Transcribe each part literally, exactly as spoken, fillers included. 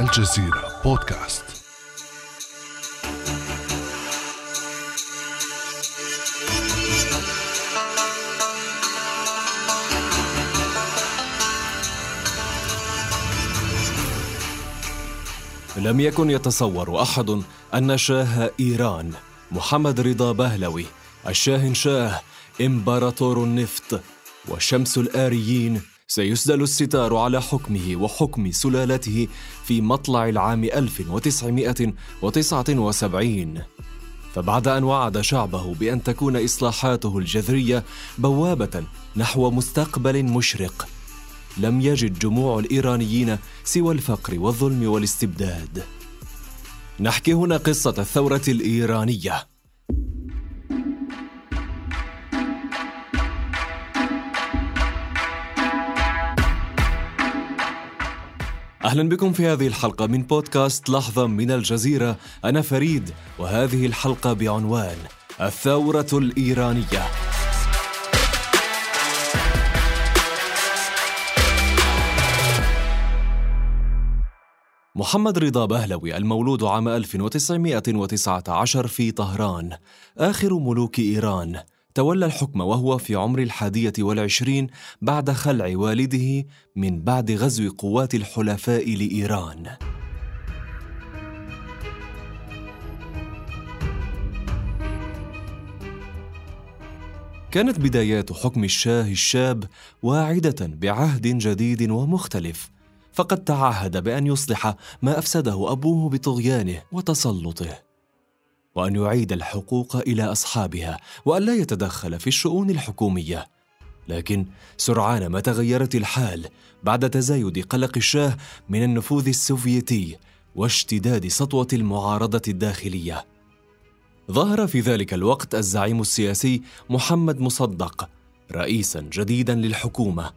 الجزيرة بودكاست. لم يكن يتصور أحد أن شاه إيران محمد رضا بهلوي الشاه شاه إمبراطور النفط وشمس الآريين سيسدل الستار على حكمه وحكم سلالته في مطلع العام ألف وتسعمائة وتسعة وسبعين. فبعد أن وعد شعبه بأن تكون إصلاحاته الجذرية بوابة نحو مستقبل مشرق، لم يجد جموع الإيرانيين سوى الفقر والظلم والاستبداد. نحكي هنا قصة الثورة الإيرانية. أهلا بكم في هذه الحلقة من بودكاست لحظة من الجزيرة. أنا فريد، وهذه الحلقة بعنوان الثورة الإيرانية. محمد رضا بهلوي المولود عام ألف وتسعمائة وتسعة عشر في طهران، آخر ملوك إيران، تولى الحكم وهو في عمر الحادية والعشرين بعد خلع والده من بعد غزو قوات الحلفاء لإيران. كانت بدايات حكم الشاه الشاب واعدة بعهد جديد ومختلف، فقد تعهد بأن يصلح ما أفسده أبوه بطغيانه وتسلطه، وأن يعيد الحقوق إلى أصحابها، وأن لا يتدخل في الشؤون الحكومية. لكن سرعان ما تغيرت الحال بعد تزايد قلق الشاه من النفوذ السوفيتي واشتداد سطوة المعارضة الداخلية. ظهر في ذلك الوقت الزعيم السياسي محمد مصدق رئيساً جديداً للحكومة،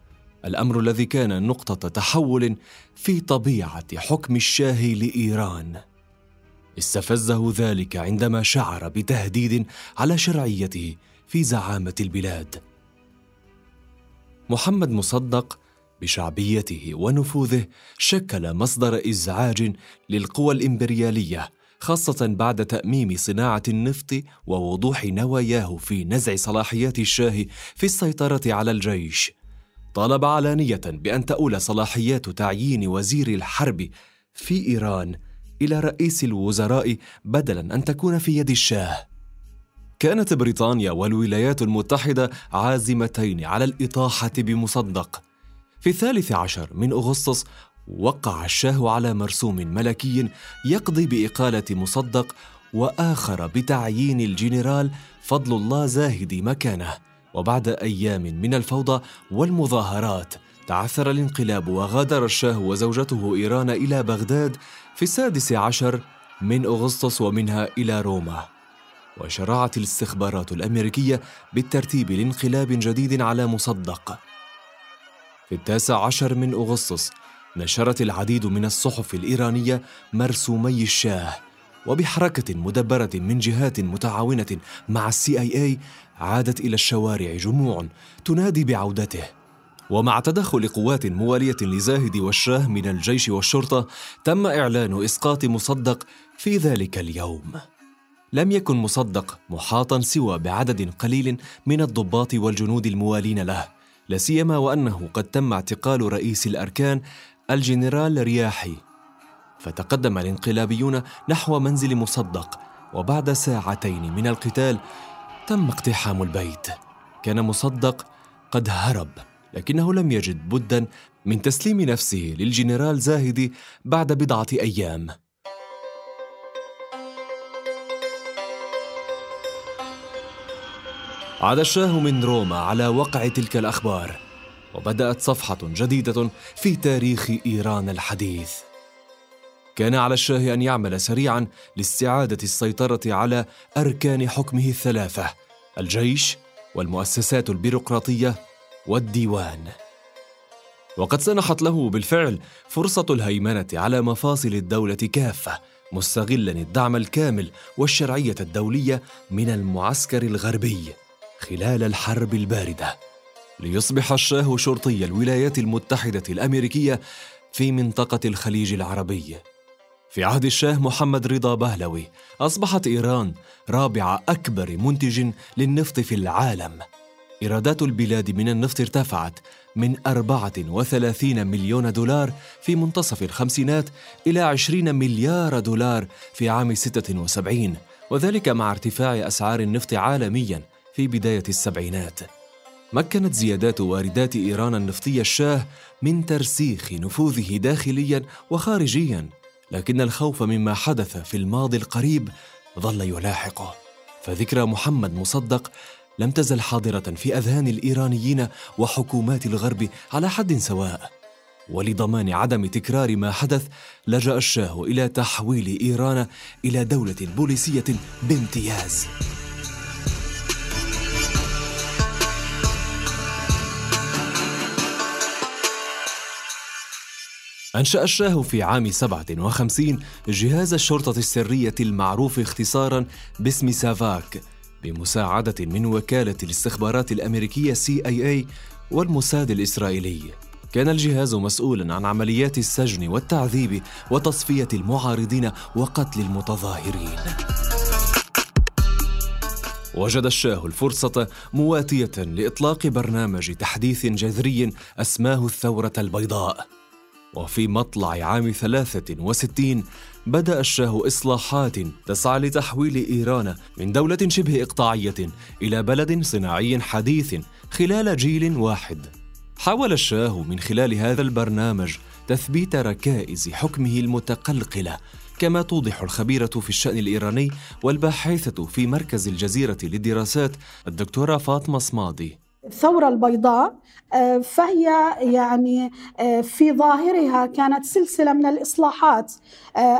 الأمر الذي كان نقطة تحول في طبيعة حكم الشاه لإيران. استفزه ذلك عندما شعر بتهديد على شرعيته في زعامة البلاد. محمد مصدق بشعبيته ونفوذه شكل مصدر إزعاج للقوى الإمبريالية، خاصة بعد تأميم صناعة النفط ووضوح نواياه في نزع صلاحيات الشاه في السيطرة على الجيش. طالب علانية بأن تؤول صلاحيات تعيين وزير الحرب في إيران إلى رئيس الوزراء بدلاً أن تكون في يد الشاه. كانت بريطانيا والولايات المتحدة عازمتين على الإطاحة بمصدق. في الثالث عشر من أغسطس وقع الشاه على مرسوم ملكي يقضي بإقالة مصدق، وآخر بتعيين الجنرال فضل الله زاهدي مكانه. وبعد أيام من الفوضى والمظاهرات تعثر الانقلاب، وغادر الشاه وزوجته إيران إلى بغداد في السادس عشر من أغسطس، ومنها إلى روما. وشرعت الاستخبارات الأمريكية بالترتيب لانقلاب جديد على مصدق. في التاسع عشر من أغسطس نشرت العديد من الصحف الإيرانية مرسومي الشاه، وبحركة مدبرة من جهات متعاونة مع السي آي إيه عادت إلى الشوارع جموع تنادي بعودته. ومع تدخل قوات موالية لزاهدي والشاه من الجيش والشرطة، تم إعلان إسقاط مصدق في ذلك اليوم. لم يكن مصدق محاطاً سوى بعدد قليل من الضباط والجنود الموالين له، لا سيما وأنه قد تم اعتقال رئيس الأركان الجنرال رياحي. فتقدم الانقلابيون نحو منزل مصدق، وبعد ساعتين من القتال تم اقتحام البيت. كان مصدق قد هرب، لكنه لم يجد بداً من تسليم نفسه للجنرال زاهدي بعد بضعة أيام. عاد الشاه من روما على وقع تلك الأخبار، وبدأت صفحة جديدة في تاريخ إيران الحديث. كان على الشاه أن يعمل سريعاً لاستعادة السيطرة على أركان حكمه الثلاثة: الجيش والمؤسسات البيروقراطية والديوان. وقد سنحت له بالفعل فرصة الهيمنة على مفاصل الدولة كافة، مستغلاً الدعم الكامل والشرعية الدولية من المعسكر الغربي خلال الحرب الباردة، ليصبح الشاه شرطي الولايات المتحدة الأمريكية في منطقة الخليج العربي. في عهد الشاه محمد رضا بهلوي أصبحت إيران رابع أكبر منتج للنفط في العالم. إيرادات البلاد من النفط ارتفعت من أربعة وثلاثين مليون دولار في منتصف الخمسينات إلى عشرين مليار دولار في عام ستة وسبعين، وذلك مع ارتفاع أسعار النفط عالمياً في بداية السبعينات. مكنت زيادات واردات إيران النفطية الشاه من ترسيخ نفوذه داخلياً وخارجياً، لكن الخوف مما حدث في الماضي القريب ظل يلاحقه، فذكرى محمد مصدق لم تزل حاضرة في أذهان الإيرانيين وحكومات الغرب على حد سواء. ولضمان عدم تكرار ما حدث لجأ الشاه إلى تحويل إيران إلى دولة بوليسية بامتياز. أنشأ الشاه في عام سبعة وخمسين جهاز الشرطة السرية المعروف اختصاراً باسم سافاك بمساعدة من وكالة الاستخبارات الأمريكية سي آي إيه والموساد الإسرائيلي. كان الجهاز مسؤولاً عن عمليات السجن والتعذيب وتصفية المعارضين وقتل المتظاهرين. وجد الشاه الفرصة مواتية لإطلاق برنامج تحديث جذري أسماه الثورة البيضاء. وفي مطلع عام ثلاثة وستين بدأ الشاه إصلاحات تسعى لتحويل إيران من دولة شبه إقطاعية إلى بلد صناعي حديث خلال جيل واحد. حاول الشاه من خلال هذا البرنامج تثبيت ركائز حكمه المتقلقلة، كما توضح الخبيرة في الشأن الإيراني والباحثة في مركز الجزيرة للدراسات الدكتورة فاطمة صمادي. الثورة البيضاء فهي يعني في ظاهرها كانت سلسلة من الإصلاحات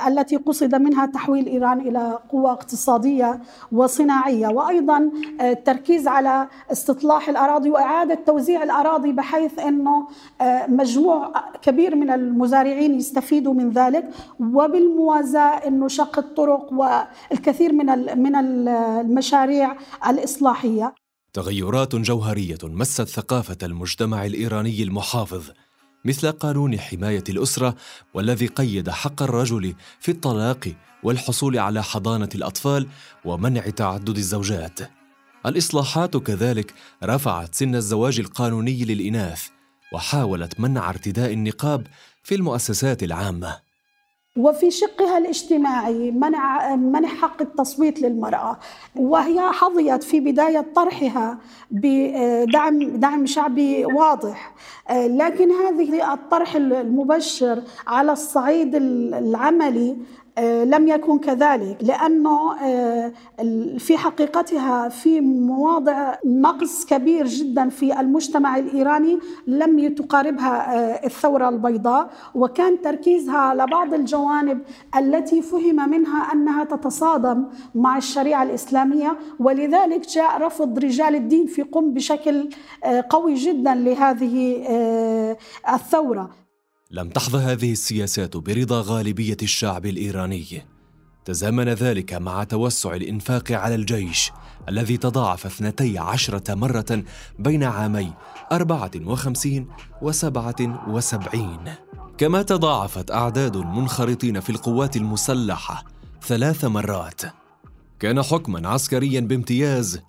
التي قصد منها تحويل إيران إلى قوة اقتصادية وصناعية، وأيضا التركيز على استطلاح الأراضي وإعادة توزيع الأراضي بحيث أنه مجموع كبير من المزارعين يستفيدوا من ذلك، وبالموازاة أنه شق الطرق والكثير من المشاريع الإصلاحية. تغيرات جوهرية مست ثقافة المجتمع الإيراني المحافظ، مثل قانون حماية الأسرة والذي قيد حق الرجل في الطلاق والحصول على حضانة الأطفال ومنع تعدد الزوجات. الإصلاحات كذلك رفعت سن الزواج القانوني للإناث، وحاولت منع ارتداء النقاب في المؤسسات العامة. وفي شقها الاجتماعي منع منع حق التصويت للمرأة، وهي حظيت في بداية طرحها بدعم دعم شعبي واضح، لكن هذه الطرح المبشر على الصعيد العملي لم يكن كذلك، لأنه في حقيقتها في مواضع نقص كبير جدا في المجتمع الإيراني لم تقاربها الثورة البيضاء، وكان تركيزها على بعض الجوانب التي فهم منها أنها تتصادم مع الشريعة الإسلامية، ولذلك جاء رفض رجال الدين في قم بشكل قوي جدا لهذه الثورة. لم تحظ هذه السياسات برضا غالبية الشعب الإيراني. تزامن ذلك مع توسع الإنفاق على الجيش الذي تضاعف اثنتي عشرة مرة بين عامي أربعة وخمسين وسبعة وسبعين، كما تضاعفت أعداد المنخرطين في القوات المسلحة ثلاث مرات. كان حكماً عسكرياً بامتياز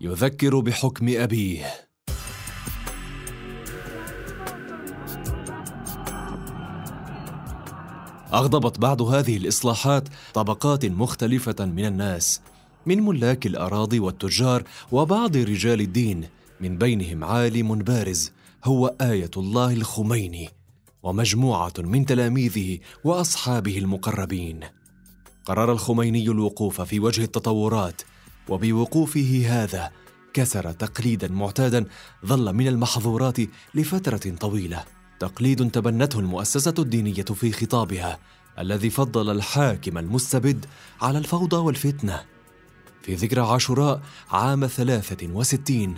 يذكر بحكم أبيه. أغضبت بعض هذه الإصلاحات طبقات مختلفة من الناس، من ملاك الأراضي والتجار وبعض رجال الدين، من بينهم عالم بارز هو آية الله الخميني ومجموعة من تلاميذه وأصحابه المقربين. قرر الخميني الوقوف في وجه التطورات، وبوقوفه هذا كسر تقليداً معتاداً ظل من المحظورات لفترة طويلة، تقليد تبنته المؤسسة الدينية في خطابها الذي فضل الحاكم المستبد على الفوضى والفتنة. في ذكرى عاشوراء عام ثلاثة وستين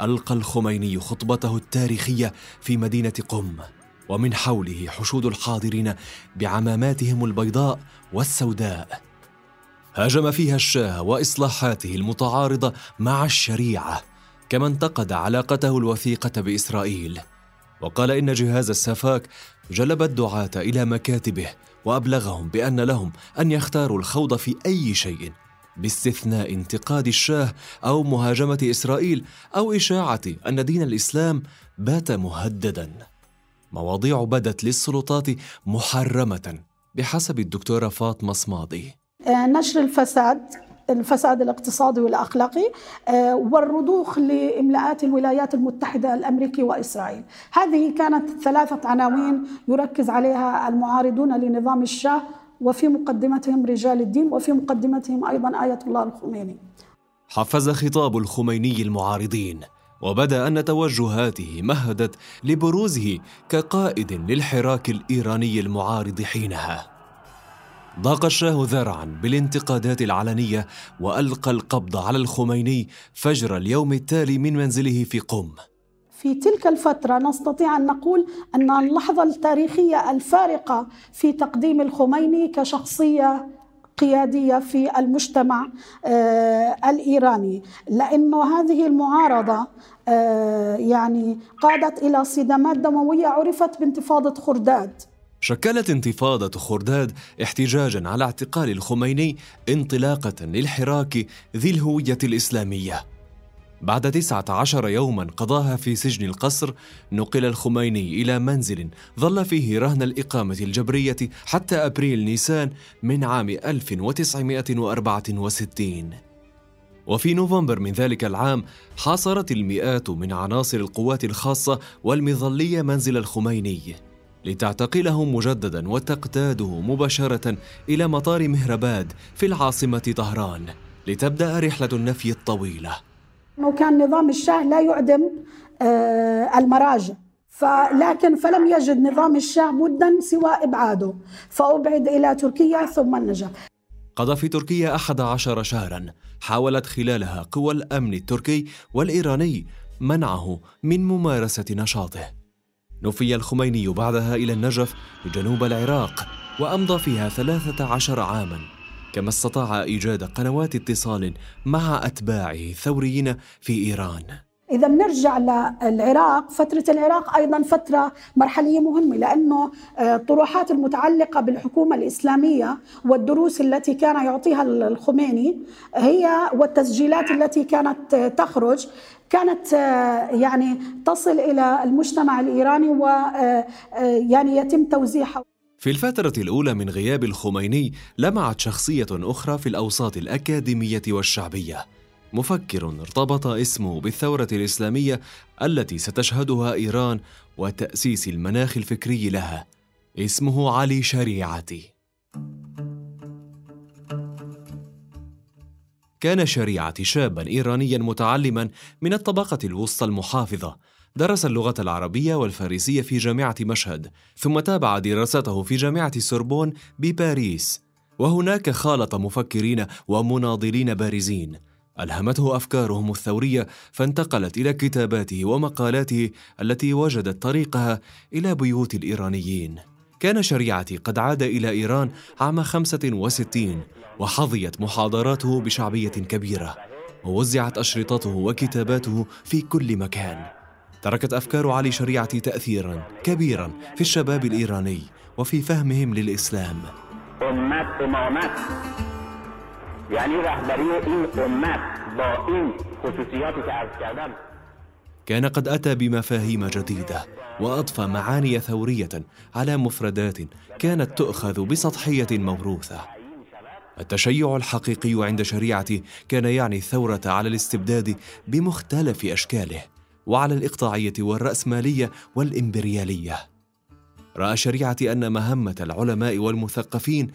ألقى الخميني خطبته التاريخية في مدينة قم، ومن حوله حشود الحاضرين بعماماتهم البيضاء والسوداء. هاجم فيها الشاه وإصلاحاته المتعارضة مع الشريعة، كما انتقد علاقته الوثيقة بإسرائيل، وقال إن جهاز السافاك جلب الدعاة إلى مكاتبه وأبلغهم بأن لهم أن يختاروا الخوض في أي شيء باستثناء انتقاد الشاه أو مهاجمة إسرائيل أو إشاعة أن دين الإسلام بات مهدداً. مواضيع بدت للسلطات محرمة بحسب الدكتورة فاطمة صمادي. نشر الفساد الفساد الاقتصادي والأخلاقي والرضوخ لإملاءات الولايات المتحدة الأمريكية وإسرائيل، هذه كانت ثلاثة عناوين يركز عليها المعارضون لنظام الشاه، وفي مقدمتهم رجال الدين، وفي مقدمتهم أيضا آية الله الخميني. حفز خطاب الخميني المعارضين، وبدأ أن توجهاته مهدت لبروزه كقائد للحراك الإيراني المعارض حينها. ضاق الشاه ذرعاً بالانتقادات العلنية وألقى القبض على الخميني فجر اليوم التالي من منزله في قم. في تلك الفترة نستطيع أن نقول أن اللحظة التاريخية الفارقة في تقديم الخميني كشخصية قيادية في المجتمع الإيراني، لأنه هذه المعارضة يعني قادت إلى صدمات دموية عرفت بانتفاضة خرداد. شكلت انتفاضة خرداد احتجاجاً على اعتقال الخميني انطلاقة للحراك ذي الهوية الإسلامية. بعد تسعة عشر يوماً قضاها في سجن القصر، نقل الخميني إلى منزل ظل فيه رهن الإقامة الجبرية حتى أبريل نيسان من عام ألف وتسعمائة وأربعة وستين. وفي نوفمبر من ذلك العام حاصرت المئات من عناصر القوات الخاصة والمظلية منزل الخميني لتعتقله مجدداً وتقتاده مباشرة إلى مطار مهرباد في العاصمة طهران لتبدأ رحلة النفي الطويلة. وكان نظام الشاه لا يعدم المراجع، لكن فلم يجد نظام الشاه مداً سوى إبعاده، فأبعد إلى تركيا ثم النجف. قضى في تركيا أحد عشر شهراً حاولت خلالها قوى الأمن التركي والإيراني منعه من ممارسة نشاطه. نفي الخميني بعدها إلى النجف جنوب العراق وأمضى فيها ثلاثة عشر عاماً، كما استطاع إيجاد قنوات اتصال مع أتباعه الثوريين في إيران. إذا بنرجع للعراق، فترة العراق أيضاً فترة مرحلية مهمة، لأنه الطروحات المتعلقة بالحكومة الإسلامية والدروس التي كان يعطيها الخميني هي والتسجيلات التي كانت تخرج كانت يعني تصل إلى المجتمع الإيراني ويعني يتم توزيعها. في الفترة الأولى من غياب الخميني لمعت شخصية أخرى في الأوساط الأكاديمية والشعبية، مفكر ارتبط اسمه بالثورة الإسلامية التي ستشهدها إيران وتأسيس المناخ الفكري لها، اسمه علي شريعتي. كان شريعتي شاباً إيرانياً متعلماً من الطبقة الوسطى المحافظة، درس اللغة العربية والفارسية في جامعة مشهد، ثم تابع دراسته في جامعة السوربون بباريس، وهناك خالط مفكرين ومناضلين بارزين، ألهمته أفكارهم الثورية فانتقلت إلى كتاباته ومقالاته التي وجدت طريقها إلى بيوت الإيرانيين. كان شريعتي قد عاد إلى إيران عام خمسة وستين، وحظيت محاضراته بشعبية كبيرة، ووزعت أشرطته وكتاباته في كل مكان. تركت أفكار علي شريعتي تأثيراً كبيراً في الشباب الإيراني وفي فهمهم للإسلام. كان قد أتى بمفاهيم جديدة وأضفى معاني ثورية على مفردات كانت تؤخذ بسطحية موروثة. التشيع الحقيقي عند شريعتي كان يعني الثورة على الاستبداد بمختلف أشكاله وعلى الإقطاعية والرأسمالية والإمبريالية. رأى شريعتي أن مهمة العلماء والمثقفين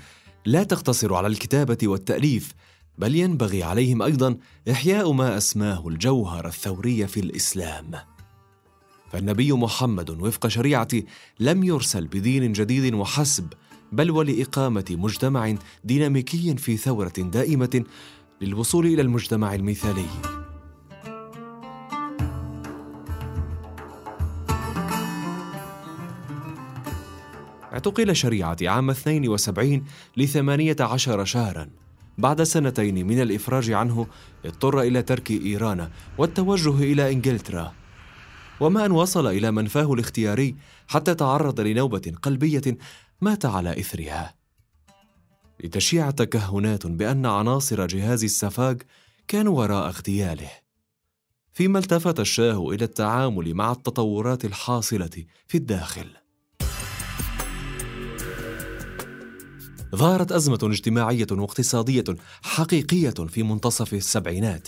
لا تقتصر على الكتابة والتأليف، بل ينبغي عليهم أيضاً إحياء ما أسماه الجوهر الثوري في الإسلام. فالنبي محمد وفق شريعتي لم يرسل بدين جديد وحسب، بل ولإقامة مجتمع ديناميكي في ثورة دائمة للوصول إلى المجتمع المثالي. اعتقل شريعتي عام اثنين وسبعين لثمانية عشر شهراً. بعد سنتين من الإفراج عنه اضطر إلى ترك إيران والتوجه إلى إنجلترا، وما أن وصل إلى منفاه الاختياري حتى تعرض لنوبة قلبية مات على إثرها. لتشيع تكهنات بأن عناصر جهاز السافاك كانوا وراء اغتياله، فيما التفت الشاه إلى التعامل مع التطورات الحاصلة في الداخل. ظهرت أزمة اجتماعية واقتصادية حقيقية في منتصف السبعينات،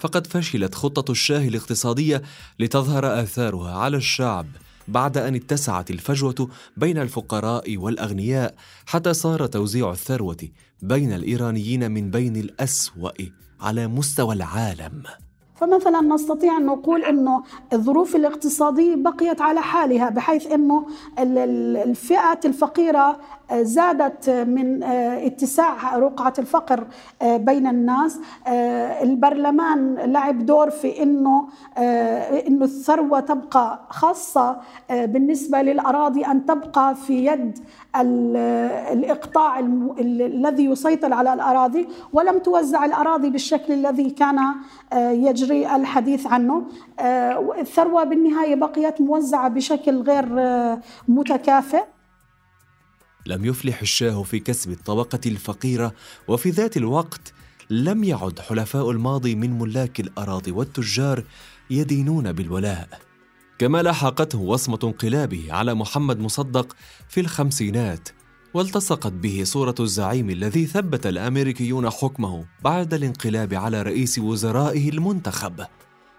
فقد فشلت خطة الشاه الاقتصادية لتظهر آثارها على الشعب بعد أن اتسعت الفجوة بين الفقراء والأغنياء، حتى صار توزيع الثروة بين الإيرانيين من بين الأسوأ على مستوى العالم. فمثلا نستطيع أن نقول أنه الظروف الاقتصادية بقيت على حالها، بحيث أنه الفئة الفقيرة زادت من اتساع رقعة الفقر بين الناس. البرلمان لعب دور في أنه أنه الثروة تبقى خاصة بالنسبة للأراضي، أن تبقى في يد الإقطاع الذي يسيطر على الأراضي، ولم توزع الأراضي بالشكل الذي كان يجري الحديث عنه. الثروة بالنهاية بقيت موزعة بشكل غير متكافئ. لم يفلح الشاه في كسب الطبقة الفقيرة، وفي ذات الوقت لم يعد حلفاء الماضي من ملاك الأراضي والتجار يدينون بالولاء، كما لاحقته وصمة انقلابه على محمد مصدق في الخمسينات، والتصقت به صورة الزعيم الذي ثبت الأمريكيون حكمه بعد الانقلاب على رئيس وزرائه المنتخب.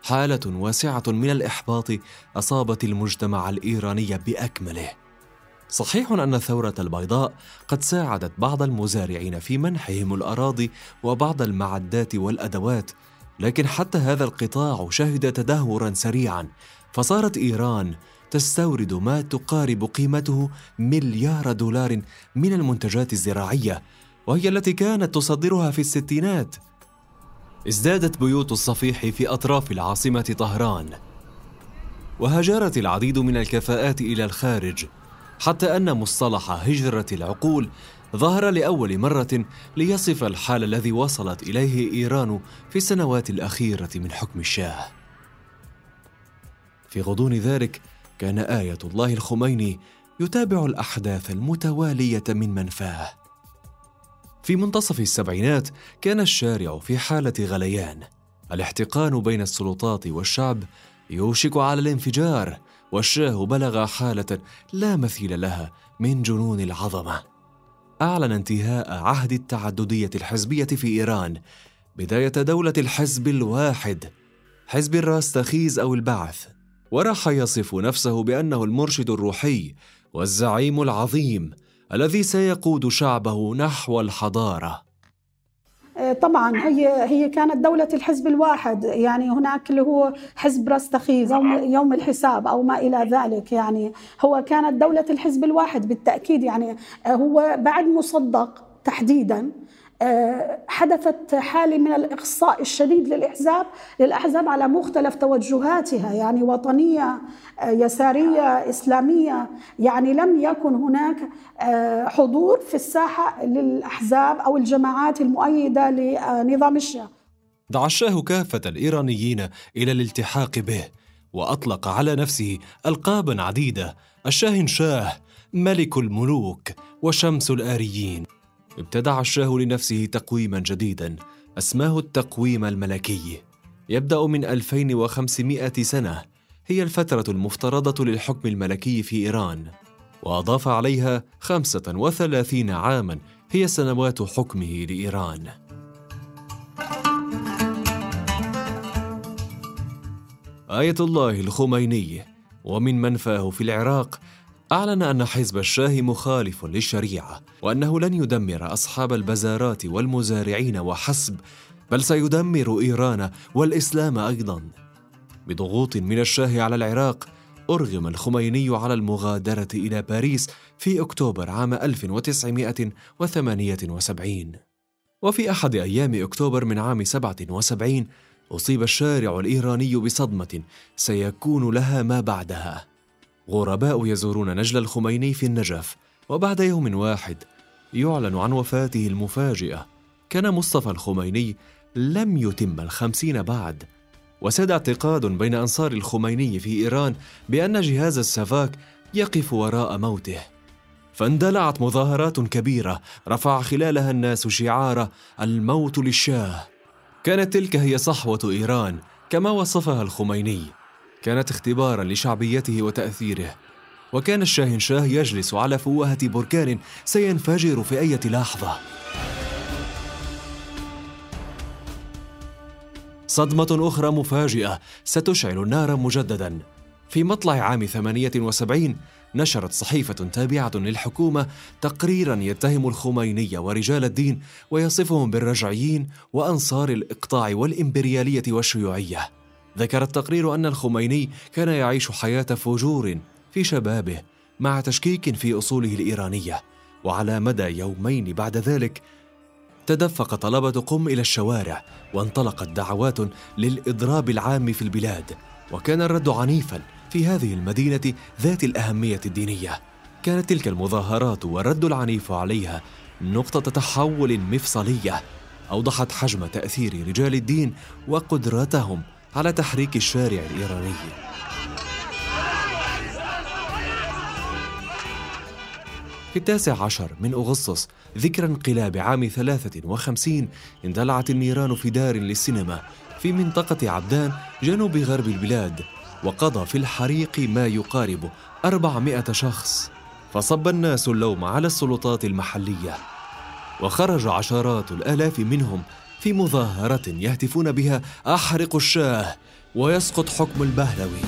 حالة واسعة من الإحباط أصابت المجتمع الإيراني بأكمله. صحيح أن الثورة البيضاء قد ساعدت بعض المزارعين في منحهم الأراضي وبعض المعدات والأدوات، لكن حتى هذا القطاع شهد تدهوراً سريعاً، فصارت إيران تستورد ما تقارب قيمته مليار دولار من المنتجات الزراعية، وهي التي كانت تصدرها في الستينات. ازدادت بيوت الصفيح في أطراف العاصمة طهران، وهاجرت العديد من الكفاءات إلى الخارج، حتى أن مصطلح هجرة العقول ظهر لأول مرة ليصف الحال الذي وصلت إليه إيران في السنوات الأخيرة من حكم الشاه. في غضون ذلك كان آية الله الخميني يتابع الأحداث المتوالية من منفاه. في منتصف السبعينات كان الشارع في حالة غليان، الاحتقان بين السلطات والشعب يوشك على الانفجار، والشاه بلغ حالة لا مثيل لها من جنون العظمة. أعلن انتهاء عهد التعددية الحزبية في إيران، بداية دولة الحزب الواحد، حزب الرستخيز أو البعث، وراح يصف نفسه بأنه المرشد الروحي والزعيم العظيم الذي سيقود شعبه نحو الحضارة. طبعا هي هي كانت دولة الحزب الواحد، يعني هناك اللي هو حزب رستخيز يوم الحساب أو ما إلى ذلك، يعني هو كانت دولة الحزب الواحد بالتأكيد. يعني هو بعد مصدق تحديدا حدثت حالة من الإقصاء الشديد للأحزاب للأحزاب على مختلف توجهاتها، يعني وطنية، يسارية، إسلامية، يعني لم يكن هناك حضور في الساحة للأحزاب أو الجماعات المؤيدة لنظام الشاه. دعا الشاه كافة الإيرانيين إلى الالتحاق به، وأطلق على نفسه ألقاباً عديدة: الشاهن شاه، ملك الملوك، وشمس الآريين. ابتدع الشاه لنفسه تقويماً جديداً أسماه التقويم الملكي، يبدأ من ألفين وخمسمائة سنة، هي الفترة المفترضة للحكم الملكي في إيران، وأضاف عليها خمسة وثلاثين عاماً هي سنوات حكمه لإيران. آية الله الخميني ومن منفاه في العراق أعلن أن حزب الشاه مخالف للشريعة، وأنه لن يدمر أصحاب البزارات والمزارعين وحسب، بل سيدمر إيران والإسلام أيضاً. بضغوط من الشاه على العراق أرغم الخميني على المغادرة إلى باريس في أكتوبر عام ألف وتسعمائة وثمانية وسبعين، وفي أحد أيام أكتوبر من عام سبعة وسبعين أصيب الشارع الإيراني بصدمة سيكون لها ما بعدها. غرباء يزورون نجل الخميني في النجف، وبعد يوم واحد يعلن عن وفاته المفاجئة. كان مصطفى الخميني لم يتم الخمسين بعد، وساد اعتقاد بين أنصار الخميني في إيران بأن جهاز السافاك يقف وراء موته، فاندلعت مظاهرات كبيرة رفع خلالها الناس شعار الموت للشاه. كانت تلك هي صحوة إيران كما وصفها الخميني، كانت اختبارا لشعبيته وتأثيره، وكان الشاهنشاه يجلس على فوهة بركان سينفجر في أي لحظة. صدمة أخرى مفاجئة ستشعل النار مجدداً. في مطلع عام ثمانية وسبعين نشرت صحيفة تابعة للحكومة تقريراً يتهم الخميني ورجال الدين ويصفهم بالرجعيين وأنصار الإقطاع والإمبريالية والشيوعية. ذكر التقرير أن الخميني كان يعيش حياة فجور في شبابه مع تشكيك في أصوله الإيرانية، وعلى مدى يومين بعد ذلك تدفق طلبة قم إلى الشوارع وانطلقت دعوات للإضراب العام في البلاد، وكان الرد عنيفاً في هذه المدينة ذات الأهمية الدينية. كانت تلك المظاهرات والرد العنيف عليها نقطة تحول مفصلية أوضحت حجم تأثير رجال الدين وقدرتهم على تحريك الشارع الإيراني. في التاسع عشر من أغسطس ذكرى انقلاب عام ثلاثة وخمسين اندلعت النيران في دار للسينما في منطقة عبدان جنوب غرب البلاد، وقضى في الحريق ما يقارب أربعمائة شخص، فصب الناس اللوم على السلطات المحلية، وخرج عشرات الآلاف منهم في مظاهرة يهتفون بها أحرق الشاه ويسقط حكم البهلوي.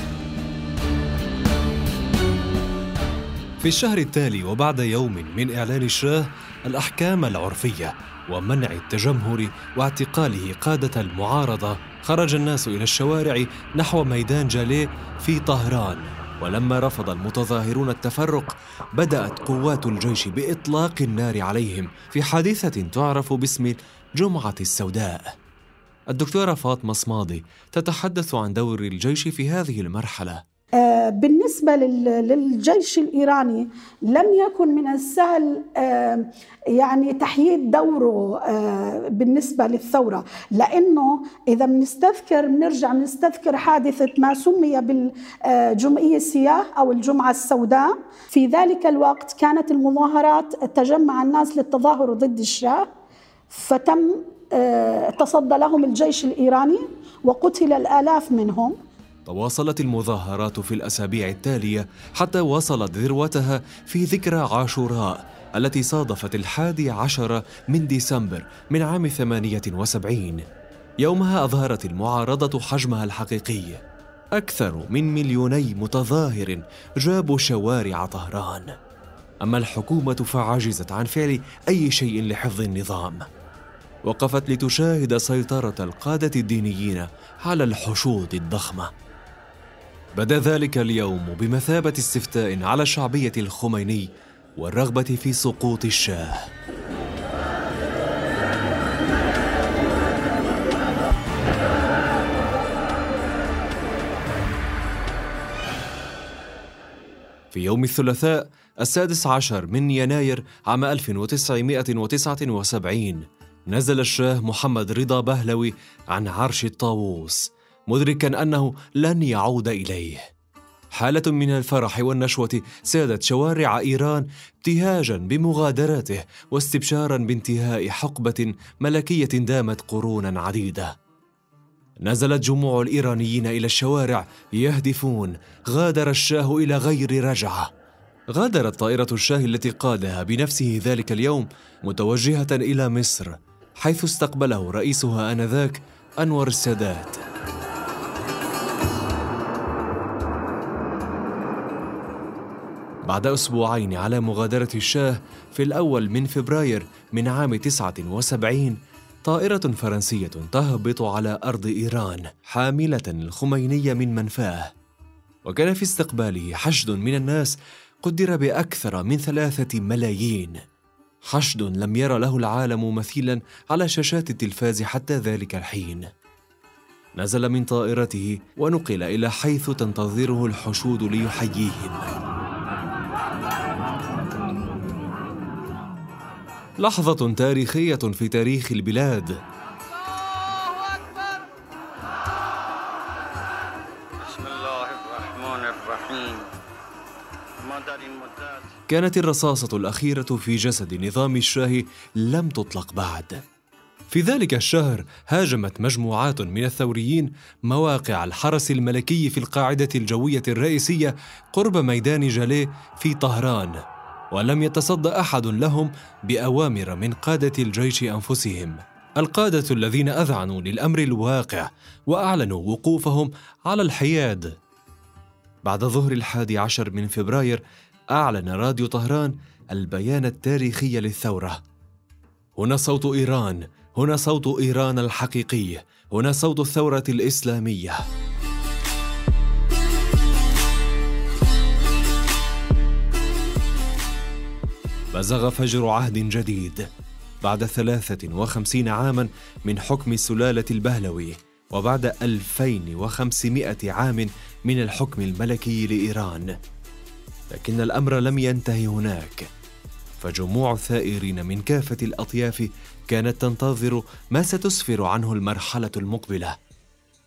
في الشهر التالي وبعد يوم من إعلان الشاه الأحكام العرفية ومنع التجمهر واعتقاله قادة المعارضة، خرج الناس إلى الشوارع نحو ميدان جاليه في طهران، ولما رفض المتظاهرون التفرق بدأت قوات الجيش بإطلاق النار عليهم في حادثة تعرف باسم الجمعة السوداء. الدكتورة فاطمة صمادي تتحدث عن دور الجيش في هذه المرحلة. بالنسبة للجيش الإيراني لم يكن من السهل يعني تحييد دوره بالنسبة للثورة، لأنه إذا بنستذكر بنرجع بنستذكر حادثة ما سمي بالجمعية السياه أو الجمعة السوداء. في ذلك الوقت كانت المظاهرات تجمع الناس للتظاهر ضد الشاه، فتم تصدى لهم الجيش الإيراني وقتل الآلاف منهم. تواصلت المظاهرات في الأسابيع التالية حتى وصلت ذروتها في ذكرى عاشوراء التي صادفت الحادي عشر من ديسمبر من عام ثمانية وسبعين. يومها أظهرت المعارضة حجمها الحقيقي، أكثر من مليوني متظاهر جابوا شوارع طهران، أما الحكومة فعجزت عن فعل أي شيء لحفظ النظام، وقفت لتشاهد سيطرة القادة الدينيين على الحشود الضخمة. بدا ذلك اليوم بمثابة استفتاء على شعبية الخميني والرغبة في سقوط الشاه. في يوم الثلاثاء السادس عشر من يناير عام ألف وتسعمائة وتسعة وسبعين نزل الشاه محمد رضا بهلوي عن عرش الطاووس مدركاً أنه لن يعود إليه. حالة من الفرح والنشوة سادت شوارع إيران ابتهاجاً بمغادراته واستبشاراً بانتهاء حقبة ملكية دامت قروناً عديدة. نزلت جموع الإيرانيين إلى الشوارع يهدفون غادر الشاه إلى غير رجعة. غادرت طائرة الشاه التي قادها بنفسه ذلك اليوم متوجهة إلى مصر، حيث استقبله رئيسها آنذاك أنور السادات. بعد أسبوعين على مغادرة الشاه في الأول من فبراير من عام تسعة وسبعين طائرة فرنسية تهبط على أرض إيران حاملة الخميني من منفاه، وكان في استقباله حشد من الناس قدر بأكثر من ثلاثة ملايين، حشد لم يرى له العالم مثيلا على شاشات التلفاز حتى ذلك الحين. نزل من طائرته ونقل إلى حيث تنتظره الحشود ليحييهم. لحظة تاريخية في تاريخ البلاد. كانت الرصاصة الأخيرة في جسد نظام الشاه لم تطلق بعد. في ذلك الشهر هاجمت مجموعات من الثوريين مواقع الحرس الملكي في القاعدة الجوية الرئيسية قرب ميدان جاليه في طهران، ولم يتصدى أحد لهم بأوامر من قادة الجيش أنفسهم، القادة الذين أذعنوا للأمر الواقع وأعلنوا وقوفهم على الحياد. بعد ظهر الحادي عشر من فبراير أعلن راديو طهران البيان التاريخي للثورة. هنا صوت إيران، هنا صوت إيران الحقيقي، هنا صوت الثورة الإسلامية. بزغ فجر عهد جديد بعد ثلاثة وخمسين عاماً من حكم السلالة البهلوي، وبعد ألفين وخمسمائة عام من الحكم الملكي لإيران. لكن الأمر لم ينتهي هناك، فجموع الثائرين من كافة الأطياف كانت تنتظر ما ستسفر عنه المرحلة المقبلة.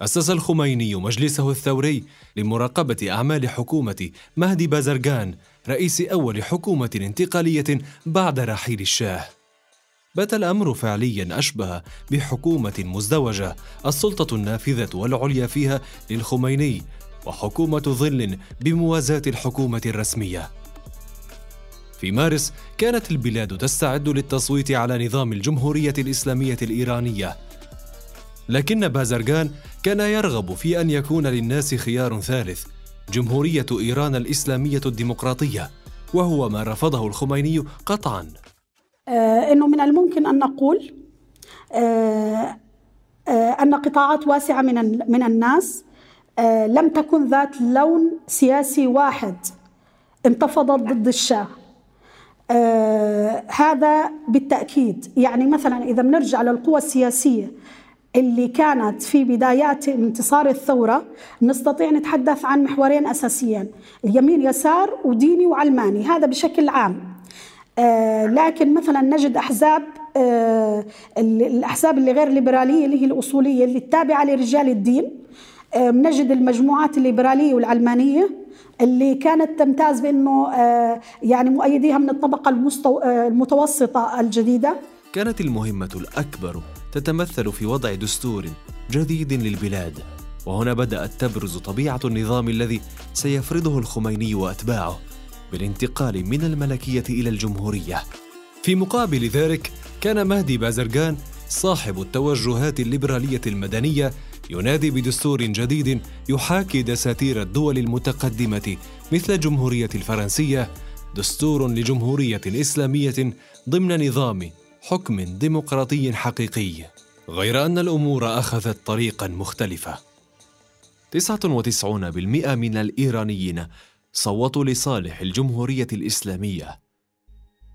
أسس الخميني مجلسه الثوري لمراقبة أعمال حكومة مهدي بازرغان، رئيس أول حكومة انتقالية بعد رحيل الشاه. بات الأمر فعلياً أشبه بحكومة مزدوجة، السلطة النافذة والعليا فيها للخميني، وحكومة ظل بموازاة الحكومة الرسمية. في مارس كانت البلاد تستعد للتصويت على نظام الجمهورية الإسلامية الإيرانية، لكن بازرغان كان يرغب في أن يكون للناس خيار ثالث، جمهورية إيران الإسلامية الديمقراطية، وهو ما رفضه الخميني قطعاً. آه إنه من الممكن أن نقول آه آه أن قطاعات واسعة من من الناس آه لم تكن ذات لون سياسي واحد انتفضت ضد الشاه. آه هذا بالتأكيد، يعني مثلا إذا بنرجع للقوى السياسية اللي كانت في بدايات انتصار الثورة، نستطيع نتحدث عن محورين أساسيين: اليمين يسار وديني وعلماني، هذا بشكل عام. آه لكن مثلا نجد أحزاب، آه الأحزاب اللي غير ليبرالية اللي هي الأصولية اللي التابعة لرجال الدين، آه نجد المجموعات الليبرالية والعلمانية اللي كانت تمتاز بأنه آه يعني مؤيديها من الطبقة المستو... آه المتوسطة الجديدة. كانت المهمة الأكبر تتمثل في وضع دستور جديد للبلاد، وهنا بدأت تبرز طبيعة النظام الذي سيفرضه الخميني وأتباعه بالانتقال من الملكية إلى الجمهورية. في مقابل ذلك كان مهدي بازرغان صاحب التوجهات الليبرالية المدنية ينادي بدستور جديد يحاكي دساتير الدول المتقدمة مثل الجمهورية الفرنسية، دستور لجمهورية إسلامية ضمن نظام حكم ديمقراطي حقيقي. غير أن الأمور أخذت طريقاً مختلفة. تسعة وتسعين بالمئة من الإيرانيين صوتوا لصالح الجمهورية الإسلامية.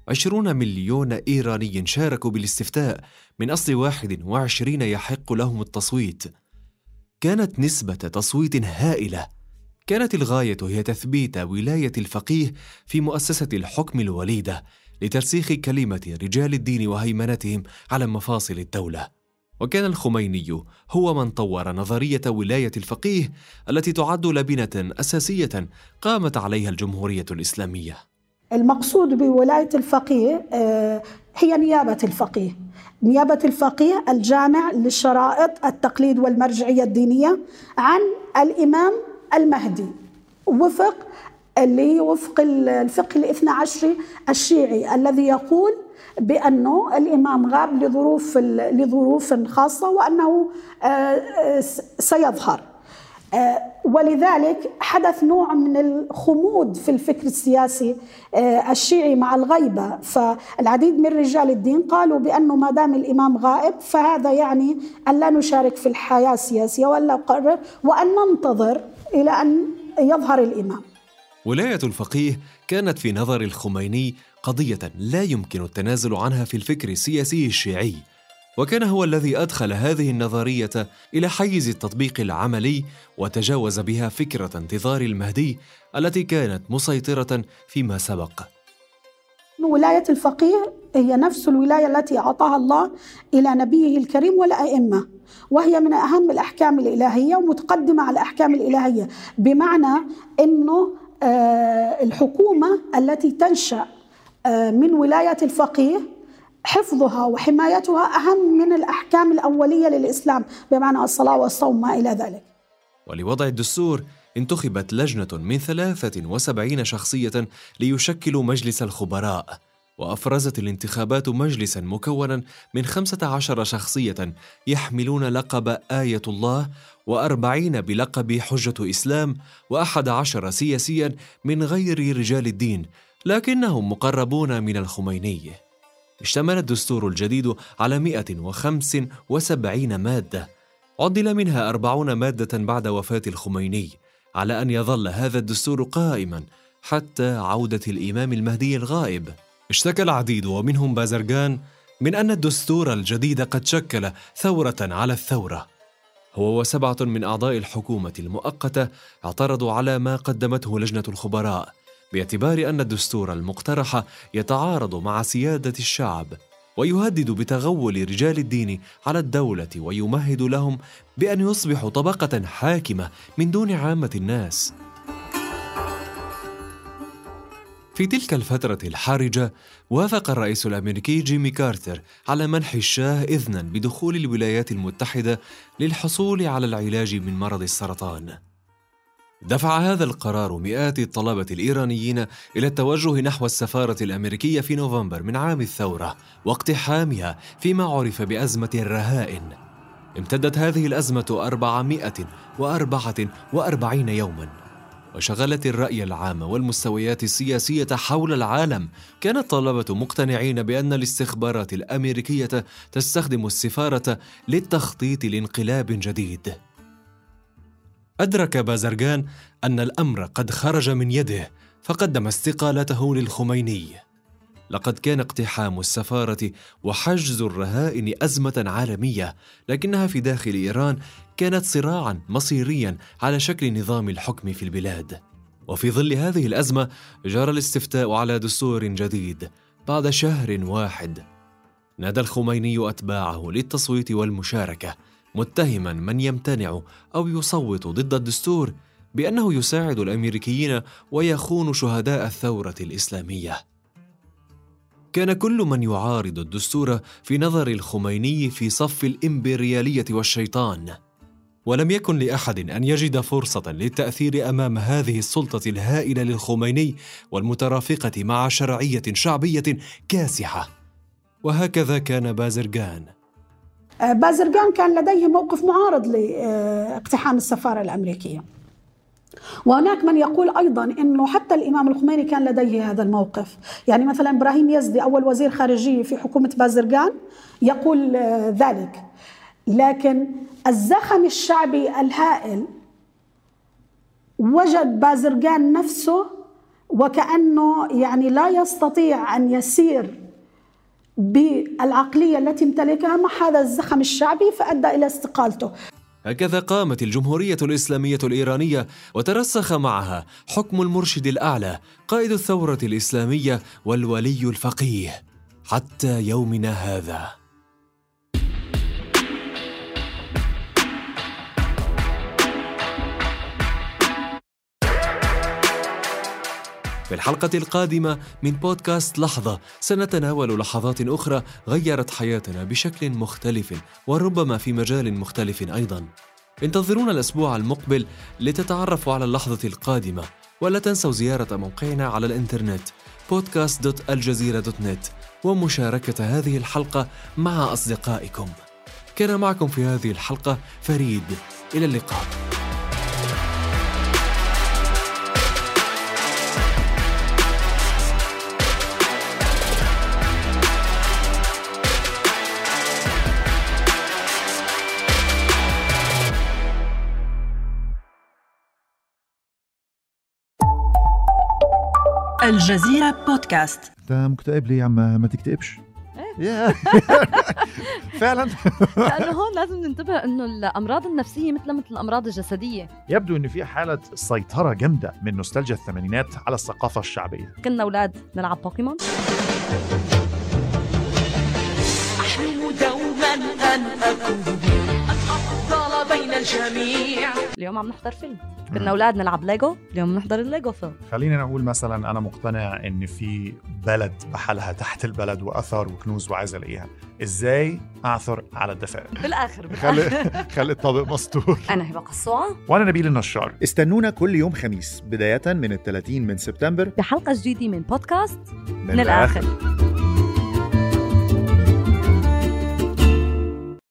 عشرون مليون إيراني شاركوا بالاستفتاء، من أصل واحد وعشرين يحق لهم التصويت. كانت نسبة تصويت هائلة. كانت الغاية هي تثبيت ولاية الفقيه في مؤسسة الحكم الوليدة لترسيخ كلمة رجال الدين وهيمنتهم على مفاصل الدولة. وكان الخميني هو من طور نظرية ولاية الفقيه التي تعد لبنة أساسية قامت عليها الجمهورية الإسلامية. المقصود بولاية الفقيه هي نيابة الفقيه، نيابة الفقيه الجامع للشرائط التقليد والمرجعية الدينية عن الإمام المهدي، وفق اللي هي وفق الفقه الاثنى عشري الشيعي الذي يقول بأنه الإمام غاب لظروف لظروف خاصة وأنه سيظهر. ولذلك حدث نوع من الخمود في الفكر السياسي الشيعي مع الغيبة، فالعديد من رجال الدين قالوا بأنه ما دام الإمام غائب فهذا يعني أن لا نشارك في الحياة السياسية ولا نقرر، وأن ننتظر إلى أن يظهر الإمام. ولاية الفقيه كانت في نظر الخميني قضية لا يمكن التنازل عنها في الفكر السياسي الشيعي، وكان هو الذي أدخل هذه النظرية إلى حيز التطبيق العملي، وتجاوز بها فكرة انتظار المهدي التي كانت مسيطرة فيما سبق. ولاية الفقيه هي نفس الولاية التي أعطاها الله إلى نبيه الكريم والأئمة، وهي من أهم الأحكام الإلهية ومتقدمة على الأحكام الإلهية، بمعنى أنه الحكومة التي تنشأ من ولاية الفقيه حفظها وحمايتها أهم من الأحكام الأولية للإسلام بمعنى الصلاة والصوم وما إلى ذلك. ولوضع الدستور انتخبت لجنة من ثلاثة وسبعين شخصية ليشكلوا مجلس الخبراء، وأفرزت الانتخابات مجلساً مكوناً من خمسة عشر شخصية يحملون لقب آية الله، وأربعين بلقب حجة إسلام، وأحد عشر سياسياً من غير رجال الدين لكنهم مقربون من الخميني. اشتمل الدستور الجديد على مئة وخمسة وسبعين مادة، عدل منها أربعون مادة بعد وفاة الخميني، على أن يظل هذا الدستور قائماً حتى عودة الإمام المهدي الغائب. اشتكى العديد ومنهم بازرغان من أن الدستور الجديد قد شكل ثورة على الثورة. هو وسبعة من أعضاء الحكومة المؤقتة اعترضوا على ما قدمته لجنة الخبراء باعتبار أن الدستور المقترح يتعارض مع سيادة الشعب ويهدد بتغول رجال الدين على الدولة ويمهد لهم بأن يصبحوا طبقة حاكمة من دون عامة الناس. في تلك الفترة الحرجة وافق الرئيس الأمريكي جيمي كارتر على منح الشاه إذناً بدخول الولايات المتحدة للحصول على العلاج من مرض السرطان. دفع هذا القرار مئات الطلبة الإيرانيين إلى التوجه نحو السفارة الأمريكية في نوفمبر من عام الثورة واقتحامها فيما عرف بأزمة الرهائن. امتدت هذه الأزمة أربعمئة وأربعة وأربعين يوماً وشغلت الرأي العام والمستويات السياسية حول العالم. كان الطلبة مقتنعين بأن الاستخبارات الأمريكية تستخدم السفارة للتخطيط لانقلاب جديد. أدرك بازرغان أن الأمر قد خرج من يده فقدم استقالته للخميني. لقد كان اقتحام السفارة وحجز الرهائن أزمة عالمية، لكنها في داخل إيران كانت صراعاً مصيرياً على شكل نظام الحكم في البلاد. وفي ظل هذه الأزمة جرى الاستفتاء على دستور جديد بعد شهر واحد. نادى الخميني أتباعه للتصويت والمشاركة، متهماً من يمتنع أو يصوت ضد الدستور بأنه يساعد الأمريكيين ويخون شهداء الثورة الإسلامية. كان كل من يعارض الدستور في نظر الخميني في صف الإمبريالية والشيطان، ولم يكن لأحد أن يجد فرصة للتأثير أمام هذه السلطة الهائلة للخميني والمترافقة مع شرعية شعبية كاسحة. وهكذا كان بازرغان. بازرغان كان لديه موقف معارض لاقتحام السفارة الأمريكية، وهناك من يقول أيضاً أنه حتى الإمام الخميني كان لديه هذا الموقف. يعني مثلاً إبراهيم يزدي أول وزير خارجية في حكومة بازرغان يقول ذلك. لكن الزخم الشعبي الهائل وجد بازرغان نفسه وكأنه يعني لا يستطيع أن يسير بالعقلية التي امتلكها مع هذا الزخم الشعبي، فأدى إلى استقالته. هكذا قامت الجمهورية الإسلامية الإيرانية وترسخ معها حكم المرشد الأعلى قائد الثورة الإسلامية والولي الفقيه حتى يومنا هذا. في الحلقة القادمة من بودكاست لحظة سنتناول لحظات أخرى غيرت حياتنا بشكل مختلف وربما في مجال مختلف أيضاً. انتظرونا الأسبوع المقبل لتتعرفوا على اللحظة القادمة، ولا تنسوا زيارة موقعنا على الإنترنت بودكاست دوت الجزيرة دوت نت ومشاركة هذه الحلقة مع أصدقائكم. كان معكم في هذه الحلقة فريد، إلى اللقاء. الجزيرة بودكاست. انت مكتئب ليه يا عم؟ ما تكتئبش. فعلا لأنه هون لازم ننتبه أنه الأمراض النفسية مثل مثل الأمراض الجسدية. يبدو أنه في حالة سيطرة جامدة من نوستالجيا الثمانينات على الثقافة الشعبية. كنا أولاد نلعب بوكيمون. أحلم دوما أن أكون الأفضل بين الجميع. اليوم عم نحضر فيلم. كنا اولاد نلعب ليجو، اليوم نحضر الليجو فيلم. خلينا نقول مثلا انا مقتنع ان في بلد بحالها تحت البلد واثار وكنوز وعايز الاقيها، ازاي اعثر على الدفائر؟ بالاخر بالاخر خلي الطابق مستور. انا هبه قصوعه وانا نبيل النشار. استنونا كل يوم خميس بدايه من الثلاثين من سبتمبر بحلقه جديده من بودكاست من, من الاخر.